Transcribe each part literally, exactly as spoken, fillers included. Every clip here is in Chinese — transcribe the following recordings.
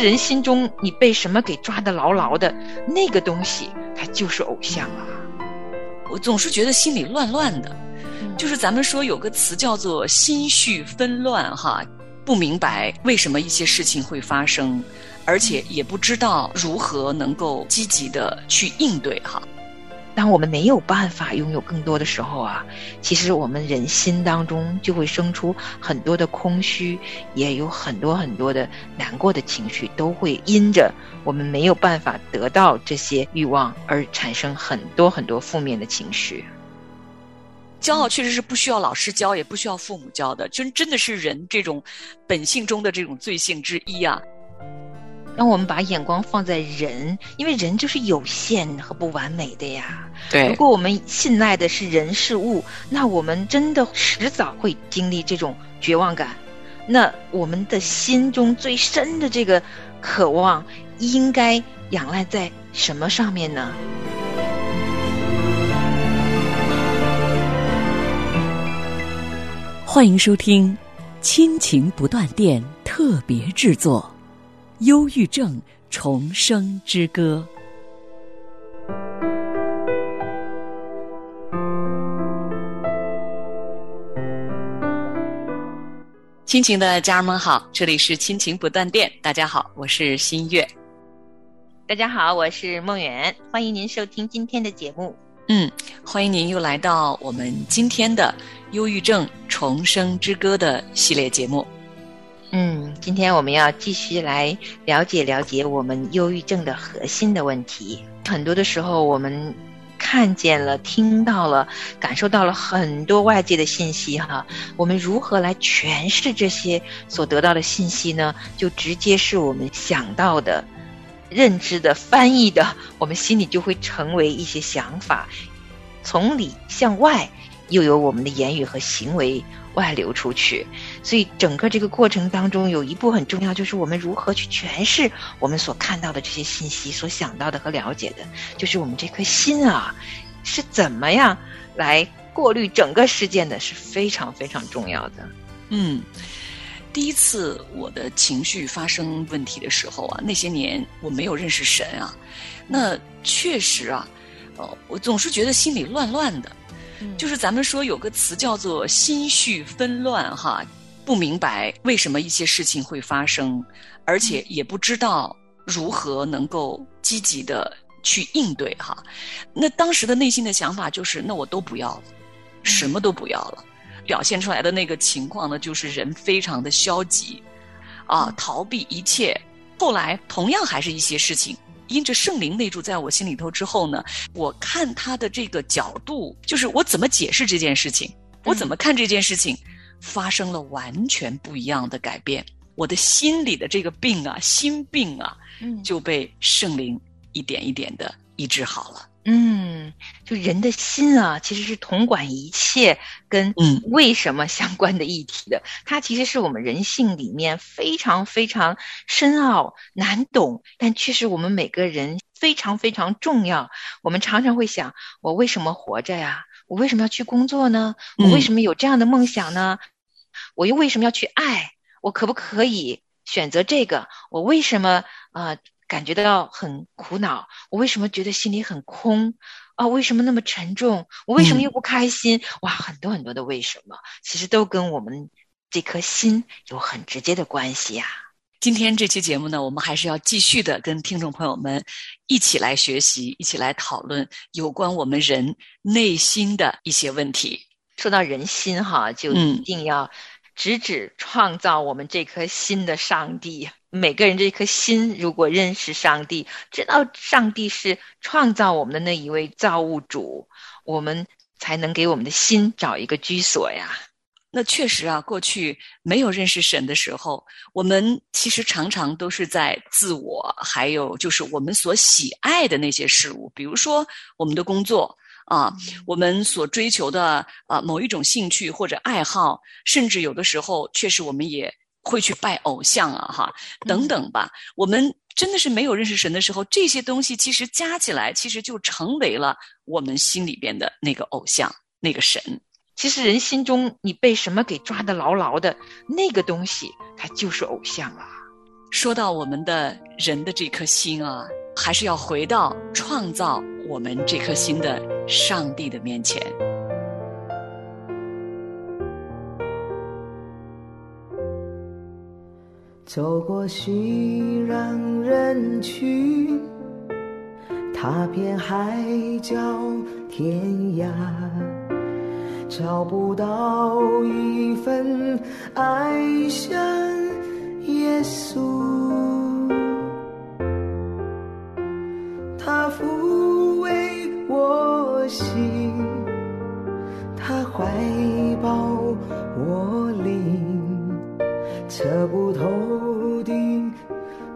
世人心中你被什么给抓得牢牢的，那个东西它就是偶像啊。我总是觉得心里乱乱的，就是咱们说有个词叫做心绪纷乱哈，不明白为什么一些事情会发生，而且也不知道如何能够积极的去应对哈。当我们没有办法拥有更多的时候啊，其实我们人心当中就会生出很多的空虚，也有很多很多的难过的情绪，都会因着我们没有办法得到这些欲望而产生很多很多负面的情绪。骄傲确实是不需要老师教，也不需要父母教的，真真的是人这种本性中的这种罪性之一啊。让我们把眼光放在人，因为人就是有限和不完美的呀。对，如果我们信赖的是人事物，那我们真的迟早会经历这种绝望感。那我们的心中最深的这个渴望，应该仰赖在什么上面呢？欢迎收听亲情不断电特别制作，忧郁症重生之歌。亲情的家人们好，这里是亲情不断电。大家好，我是新月。大家好，我是梦远，欢迎您收听今天的节目。嗯，欢迎您又来到我们今天的忧郁症重生之歌的系列节目。嗯，今天我们要继续来了解了解我们忧郁症的核心的问题。很多的时候我们看见了，听到了，感受到了很多外界的信息哈，我们如何来诠释这些所得到的信息呢？就直接是我们想到的、认知的、翻译的，我们心里就会成为一些想法，从里向外又有我们的言语和行为外流出去。所以整个这个过程当中有一步很重要，就是我们如何去诠释我们所看到的这些信息，所想到的和了解的，就是我们这颗心啊是怎么样来过滤整个事件的，是非常非常重要的。嗯，第一次我的情绪发生问题的时候啊，那些年我没有认识神啊，那确实啊、呃、我总是觉得心里乱乱的，就是咱们说有个词叫做心绪纷乱哈，不明白为什么一些事情会发生，而且也不知道如何能够积极的去应对哈。那当时的内心的想法就是，那我都不要了，什么都不要了。表现出来的那个情况呢，就是人非常的消极，啊，逃避一切。后来同样还是一些事情。因着圣灵内住在我心里头之后呢，我看他的这个角度，就是我怎么解释这件事情，我怎么看这件事情，发生了完全不一样的改变。我的心里的这个病啊，心病啊，就被圣灵一点一点的医治好了。嗯，就人的心啊，其实是统管一切跟为什么相关的议题的、嗯、它其实是我们人性里面非常非常深奥难懂，但却是我们每个人非常非常重要。我们常常会想，我为什么活着呀？我为什么要去工作呢？我为什么有这样的梦想呢、嗯、我又为什么要去爱？我可不可以选择这个？我为什么呃感觉到很苦恼？我为什么觉得心里很空啊？为什么那么沉重？我为什么又不开心、嗯、哇，很多很多的为什么，其实都跟我们这颗心有很直接的关系啊。今天这期节目呢，我们还是要继续的跟听众朋友们一起来学习，一起来讨论有关我们人内心的一些问题。说到人心哈，就一定要直指创造我们这颗心的上帝。每个人这颗心如果认识上帝，知道上帝是创造我们的那一位造物主，我们才能给我们的心找一个居所呀。那确实啊，过去没有认识神的时候，我们其实常常都是在自我，还有就是我们所喜爱的那些事物，比如说我们的工作啊，我们所追求的啊某一种兴趣或者爱好，甚至有的时候确实我们也会去拜偶像啊哈等等吧、嗯、我们真的是没有认识神的时候，这些东西其实加起来其实就成为了我们心里边的那个偶像，那个神。其实人心中你被什么给抓得牢牢的，那个东西它就是偶像啊。说到我们的人的这颗心啊，还是要回到创造我们这颗心的上帝的面前。走过熙攘人群，踏遍海角天涯，找不到一份爱像耶稣，他抚慰我心，他怀抱我灵，测不透顶，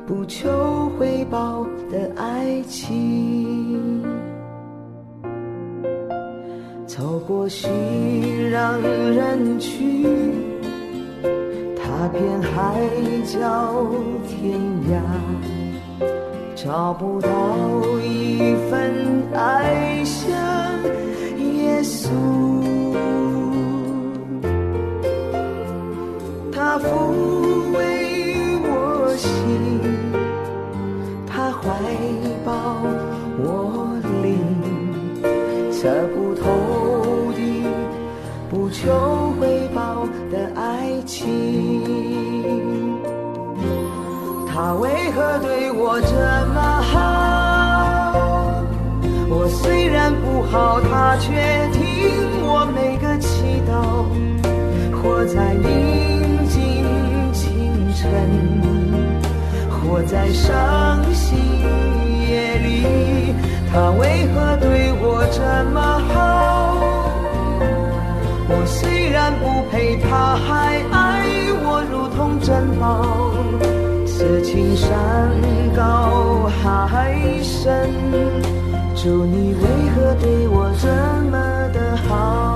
不求回报的爱情。走过熙攘人群，踏遍海角天涯，找不到一份爱像耶稣，他抚慰我心，他怀抱我灵，测不透的不求回报的爱情。他为何对我这么好？我虽然不好，他却听我每个祈祷，活在你活在伤心夜里，他为何对我这么好？我虽然不配，他还爱我如同珍宝，此情山高海深，主你为何对我这么的好？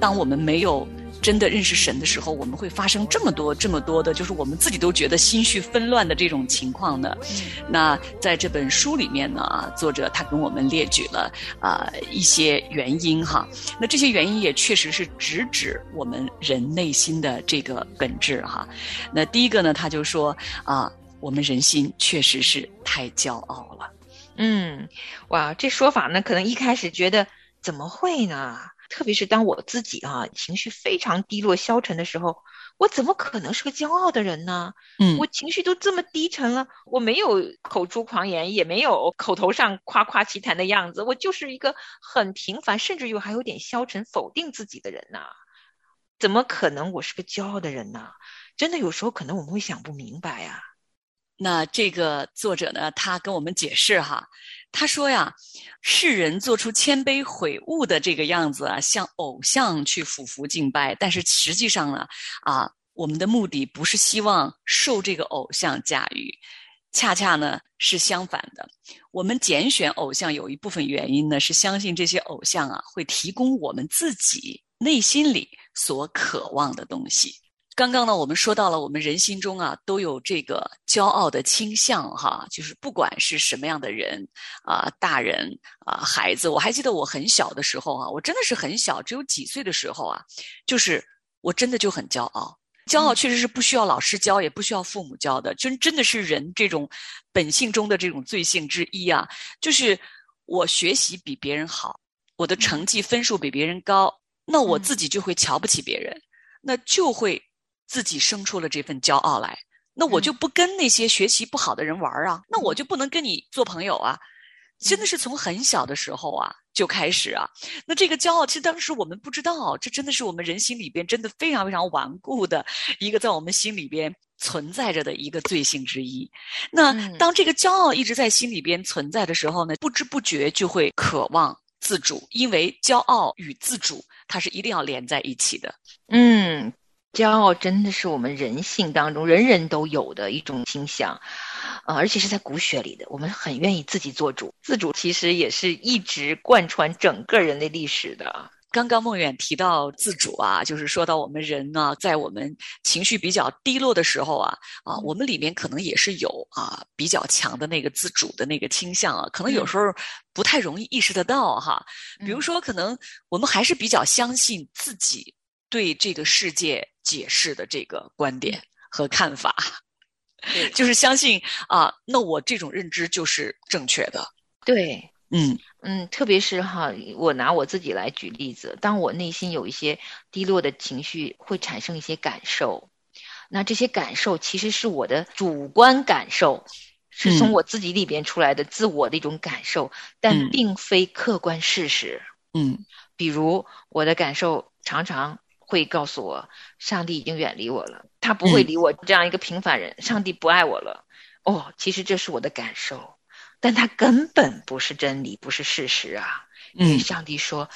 当我们没有真的认识神的时候，我们会发生这么多这么多的，就是我们自己都觉得心绪纷乱的这种情况呢。那在这本书里面呢，作者他跟我们列举了啊、呃、一些原因哈。那这些原因也确实是直指我们人内心的这个本质哈。那第一个呢，他就说啊、呃，我们人心确实是太骄傲了。嗯，哇，这说法呢，可能一开始觉得怎么会呢？特别是当我自己啊情绪非常低落消沉的时候，我怎么可能是个骄傲的人呢？嗯，我情绪都这么低沉了，我没有口出狂言，也没有口头上夸夸其谈的样子，我就是一个很平凡，甚至于还有点消沉否定自己的人呢、啊。怎么可能我是个骄傲的人呢？真的有时候可能我们会想不明白啊。那这个作者呢，他跟我们解释哈，他说呀，世人做出谦卑悔悟的这个样子啊，向偶像去俯伏敬拜，但是实际上呢，啊，我们的目的不是希望受这个偶像驾驭，恰恰呢是相反的。我们拣选偶像有一部分原因呢，是相信这些偶像啊会提供我们自己内心里所渴望的东西。刚刚呢我们说到了，我们人心中啊都有这个骄傲的倾向哈，就是不管是什么样的人啊、呃、大人啊、呃、孩子，我还记得我很小的时候啊，我真的是很小，只有几岁的时候啊，就是我真的就很骄傲。骄傲确实是不需要老师教，也不需要父母教的，真真的是人这种本性中的这种罪性之一啊。就是我学习比别人好，我的成绩分数比别人高，那我自己就会瞧不起别人，那就会自己生出了这份骄傲来。那我就不跟那些学习不好的人玩啊，那我就不能跟你做朋友啊。真的是从很小的时候啊就开始啊，那这个骄傲其实当时我们不知道，这真的是我们人心里边真的非常非常顽固的一个在我们心里边存在着的一个罪性之一。那当这个骄傲一直在心里边存在的时候呢，不知不觉就会渴望自主，因为骄傲与自主它是一定要连在一起的。嗯，骄傲真的是我们人性当中人人都有的一种倾向，呃，而且是在骨血里的，我们很愿意自己做主。自主其实也是一直贯穿整个人类历史的。刚刚孟远提到自主啊，就是说到我们人呢、啊，在我们情绪比较低落的时候啊，啊，我们里面可能也是有啊比较强的那个自主的那个倾向啊，可能有时候不太容易意识得到哈。嗯、比如说，可能我们还是比较相信自己对这个世界解释的这个观点和看法。就是相信啊，那我这种认知就是正确的。对，嗯嗯，特别是哈，我拿我自己来举例子，当我内心有一些低落的情绪，会产生一些感受，那这些感受其实是我的主观感受，是从我自己里边出来的自我的一种感受，嗯、但并非客观事实。嗯，比如我的感受常常会告诉我，上帝已经远离我了，他不会理我这样一个平凡人，嗯、上帝不爱我了。哦，其实这是我的感受，但他根本不是真理，不是事实啊。因为上帝说，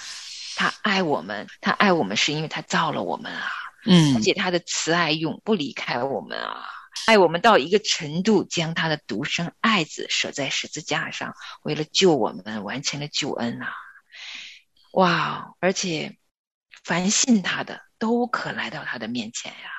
他爱我们，他爱我们是因为他造了我们啊，嗯，而且他的慈爱永不离开我们啊，爱我们到一个程度，将他的独生爱子舍在十字架上，为了救我们，完成了救恩啊。哇，而且凡信他的都可来到他的面前呀、啊。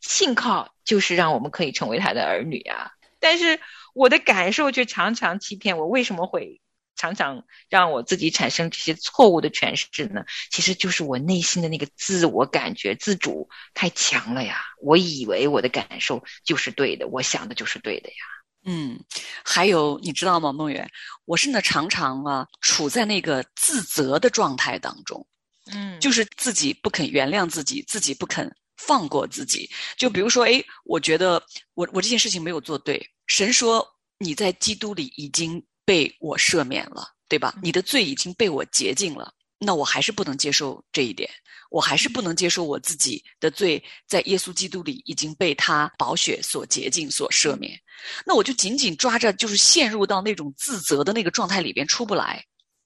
信靠就是让我们可以成为他的儿女啊。但是我的感受却常常欺骗我，为什么会常常让我自己产生这些错误的诠释呢？其实就是我内心的那个自我感觉自主太强了呀，我以为我的感受就是对的，我想的就是对的呀。嗯，还有你知道吗，孟远，我是呢常常啊处在那个自责的状态当中。嗯，就是自己不肯原谅自己，自己不肯放过自己。就比如说，诶，我觉得我我这件事情没有做对，神说你在基督里已经被我赦免了，对吧？你的罪已经被我洁净了，那我还是不能接受这一点，我还是不能接受我自己的罪在耶稣基督里已经被他宝血所洁净所赦免。那我就紧紧抓着，就是陷入到那种自责的那个状态里边出不来。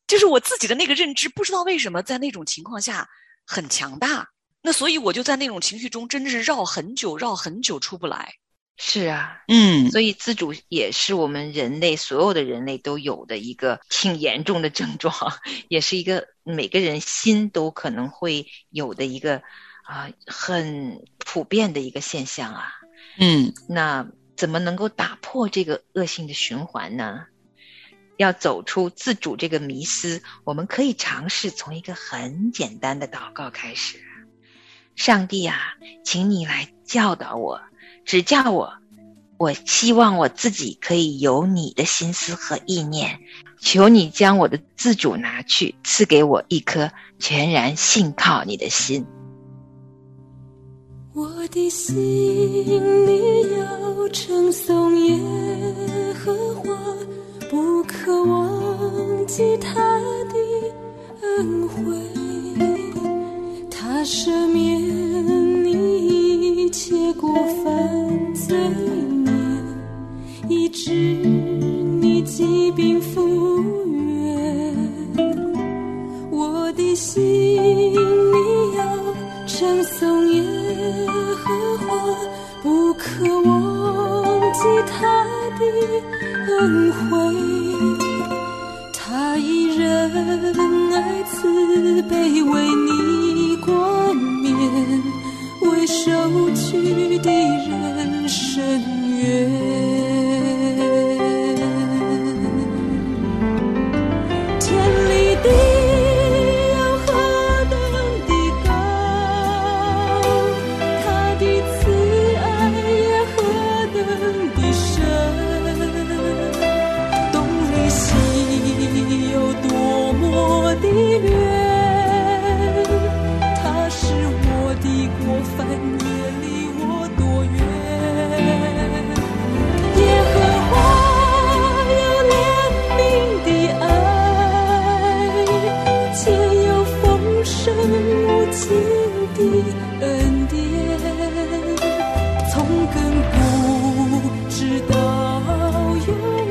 就是我自己的那个认知不知道为什么在那种情况下很强大，那所以我就在那种情绪中真的是绕很久绕很久出不来。是啊，嗯，所以自主也是我们人类所有的人类都有的一个挺严重的症状，也是一个每个人心都可能会有的一个啊、呃、很普遍的一个现象啊。嗯，那怎么能够打破这个恶性的循环呢？要走出自主这个迷思，我们可以尝试从一个很简单的祷告开始。上帝啊，请你来教导我，指教我，我希望我自己可以有你的心思和意念，求你将我的自主拿去，赐给我一颗全然信靠你的心。我的心，你要称颂耶和华，不可忘记他的恩惠，他赦免你一切过犯罪孽，医治你疾病。病复原，我的心你要称颂耶和华，不可忘记他的恩惠，他以仁爱慈悲为你冠冕，为受屈的人伸冤。天立地又何等的高，他的慈爱也何等的深，有多么的远，他是我的过犯，也离我多远。耶和华有怜悯的爱，且有丰盛无尽的恩典，从亘古直到永远。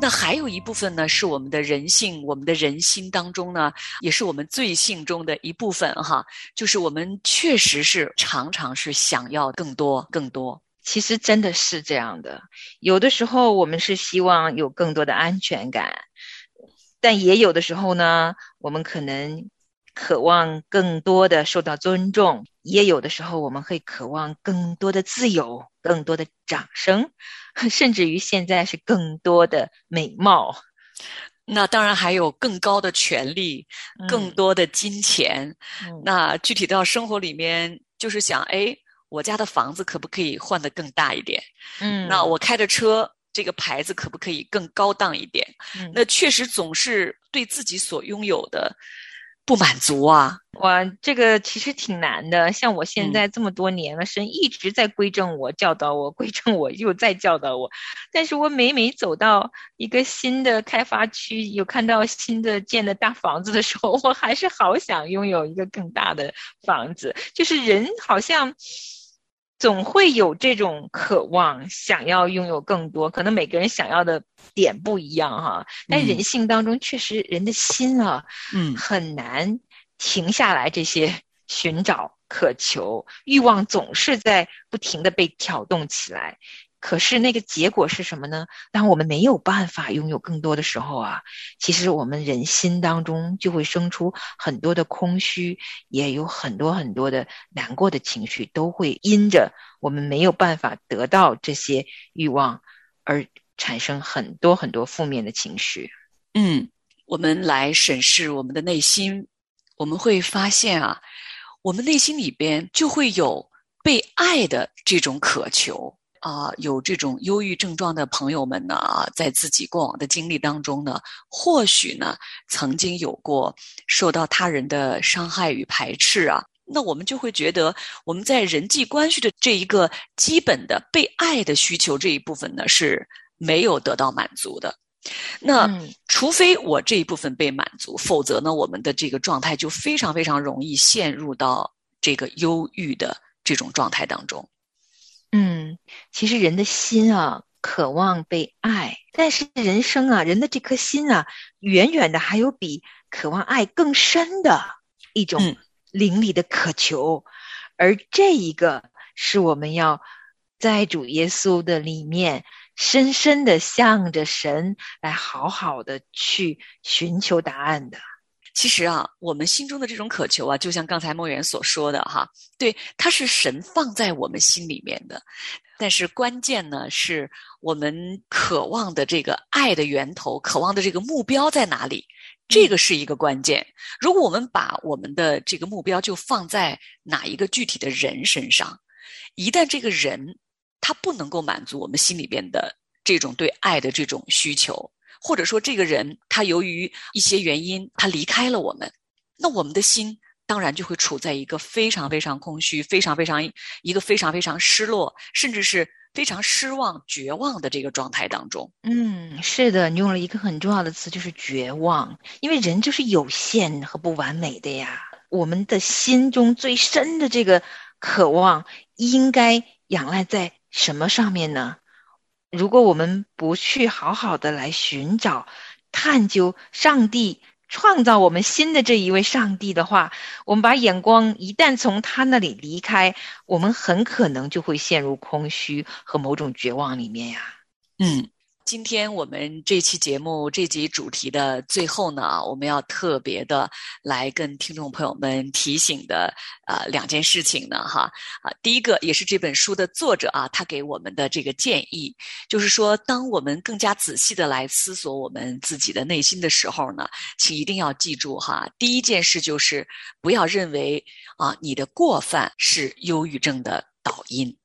那还有一部分呢，是我们的人性，我们的人心当中呢，也是我们罪性中的一部分哈，就是我们确实是常常是想要更多更多。其实真的是这样的，有的时候我们是希望有更多的安全感，但也有的时候呢，我们可能渴望更多的受到尊重，也有的时候我们会渴望更多的自由，更多的掌声，甚至于现在是更多的美貌。那当然还有更高的权利，嗯、更多的金钱、嗯、那具体到生活里面就是想，哎，我家的房子可不可以换得更大一点，嗯，那我开的车这个牌子可不可以更高档一点、嗯、那确实总是对自己所拥有的不满足啊？哇，这个其实挺难的。像我现在这么多年了，神一直在规正我、教导我、规正我又在教导我，但是我每每走到一个新的开发区，有看到新的建的大房子的时候，我还是好想拥有一个更大的房子。就是人好像总会有这种渴望，想要拥有更多，可能每个人想要的点不一样哈。但人性当中确实人的心啊，嗯，很难停下来这些寻找、渴求、欲望总是在不停的被挑动起来。可是那个结果是什么呢？当我们没有办法拥有更多的时候啊，其实我们人心当中就会生出很多的空虚，也有很多很多的难过的情绪，都会因着我们没有办法得到这些欲望而产生很多很多负面的情绪。嗯，我们来审视我们的内心，我们会发现啊，我们内心里边就会有被爱的这种渴求。啊，有这种忧郁症状的朋友们呢，在自己过往的经历当中呢，或许呢曾经有过受到他人的伤害与排斥啊，那我们就会觉得我们在人际关系的这一个基本的被爱的需求这一部分呢是没有得到满足的。那除非我这一部分被满足，否则呢我们的这个状态就非常非常容易陷入到这个忧郁的这种状态当中。嗯，其实人的心啊，渴望被爱，但是人生啊，人的这颗心啊，远远的还有比渴望爱更深的一种灵里的渴求，嗯，而这一个是我们要在主耶稣的里面深深的向着神来好好的去寻求答案的。其实啊，我们心中的这种渴求啊，就像刚才梦圆所说的哈，对，它是神放在我们心里面的。但是关键呢，是我们渴望的这个爱的源头，渴望的这个目标在哪里？这个是一个关键。如果我们把我们的这个目标就放在哪一个具体的人身上，一旦这个人他不能够满足我们心里边的这种对爱的这种需求，或者说这个人他由于一些原因他离开了我们，那我们的心当然就会处在一个非常非常空虚，非常非常一个非常非常失落，甚至是非常失望绝望的这个状态当中。嗯，是的，你用了一个很重要的词，就是绝望。因为人就是有限和不完美的呀，我们的心中最深的这个渴望应该仰赖在什么上面呢？如果我们不去好好的来寻找、探究上帝创造我们心的这一位上帝的话，我们把眼光一旦从他那里离开，我们很可能就会陷入空虚和某种绝望里面呀。嗯，今天我们这期节目这集主题的最后呢，我们要特别的来跟听众朋友们提醒的呃两件事情呢哈啊、呃，第一个也是这本书的作者啊，他给我们的这个建议，就是说当我们更加仔细的来思索我们自己的内心的时候呢，请一定要记住哈，第一件事就是不要认为啊、呃、你的过犯是忧郁症的导因。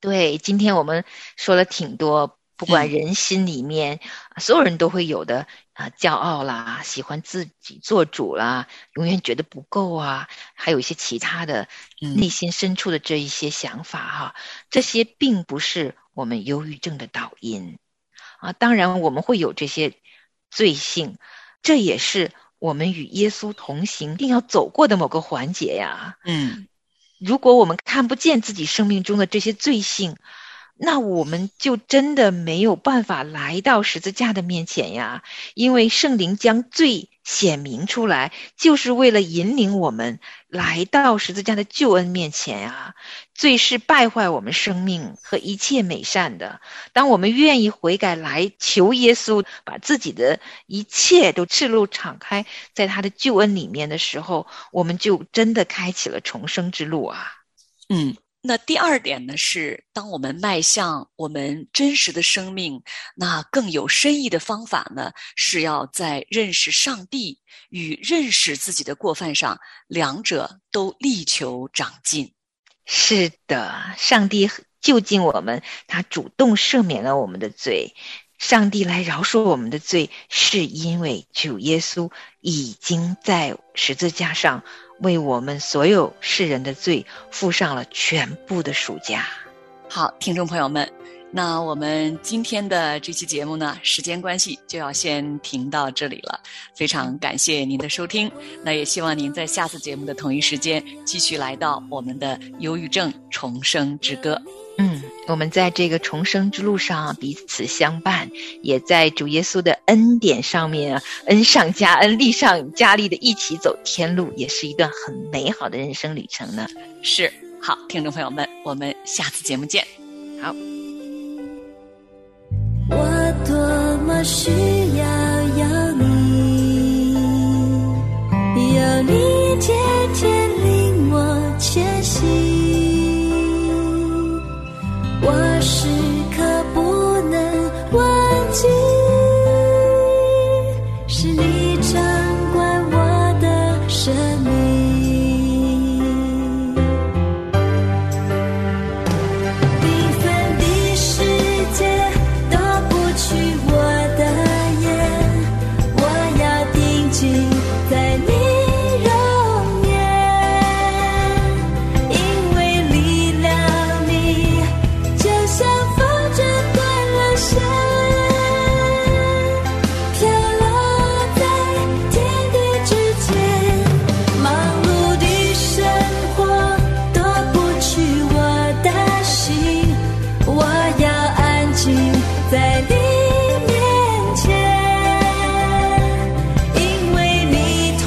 对，今天我们说了挺多，不管人心里面，嗯，所有人都会有的啊、呃，骄傲啦，喜欢自己做主啦，永远觉得不够啊，还有一些其他的内心深处的这一些想法哈、啊嗯，这些并不是我们忧郁症的导因啊。当然，我们会有这些罪性，这也是我们与耶稣同行一定要走过的某个环节呀。嗯，如果我们看不见自己生命中的这些罪性，那我们就真的没有办法来到十字架的面前呀，因为圣灵将罪显明出来，就是为了引领我们来到十字架的救恩面前呀。罪是败坏我们生命和一切美善的，当我们愿意悔改来求耶稣，把自己的一切都赤露敞开在他的救恩里面的时候，我们就真的开启了重生之路啊。嗯，那第二点呢，是当我们迈向我们真实的生命，那更有深意的方法呢，是要在认识上帝与认识自己的过犯上，两者都力求长进。是的，上帝就近我们，他主动赦免了我们的罪，上帝来饶恕我们的罪，是因为主耶稣已经在十字架上为我们所有世人的罪付上了全部的赎价。好，听众朋友们，那我们今天的这期节目呢，时间关系就要先停到这里了。非常感谢您的收听，那也希望您在下次节目的同一时间继续来到我们的忧郁症重生之歌。嗯，我们在这个重生之路上彼此相伴，也在主耶稣的恩典上面，恩上加恩，利上加利的一起走天路，也是一段很美好的人生旅程呢。是，好，听众朋友们，我们下次节目见。好，我多么需要有你，有你渐渐令我前行，我时刻不能忘记，是你掌管我的生命。缤纷的世界都不去我的眼，我要定睛在你容颜，因为离了你像风筝断了线，飘落在天地之间。忙碌的生活夺不去我的心，我要安静在你面前，因为你同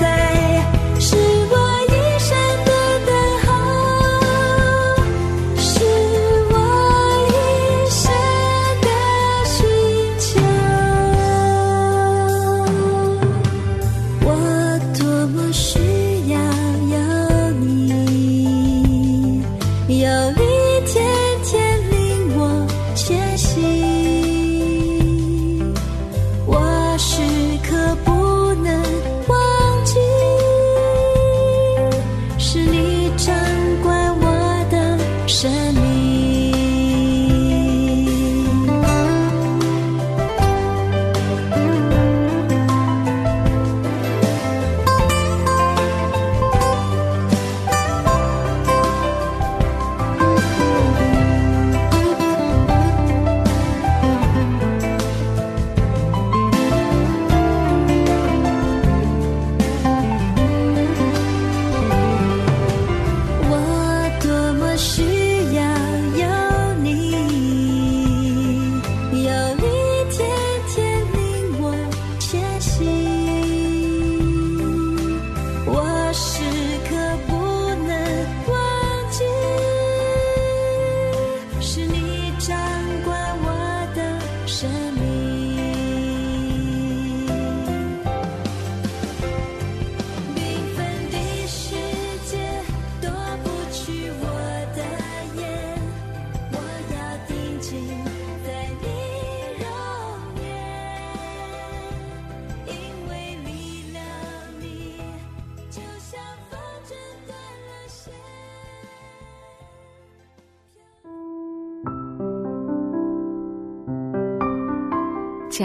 在是我一生的等候，是我一生的寻求。我多么需要有你，有你天天令我前行，我时刻不能忘记，是你掌管我的生命。我多么需要有你，有你天天令我前行，我时刻不能忘记，是你掌管我的生命。缤纷的世界夺不去我的眼，我要定睛在你容颜，因为离了你就像风筝断了线。亲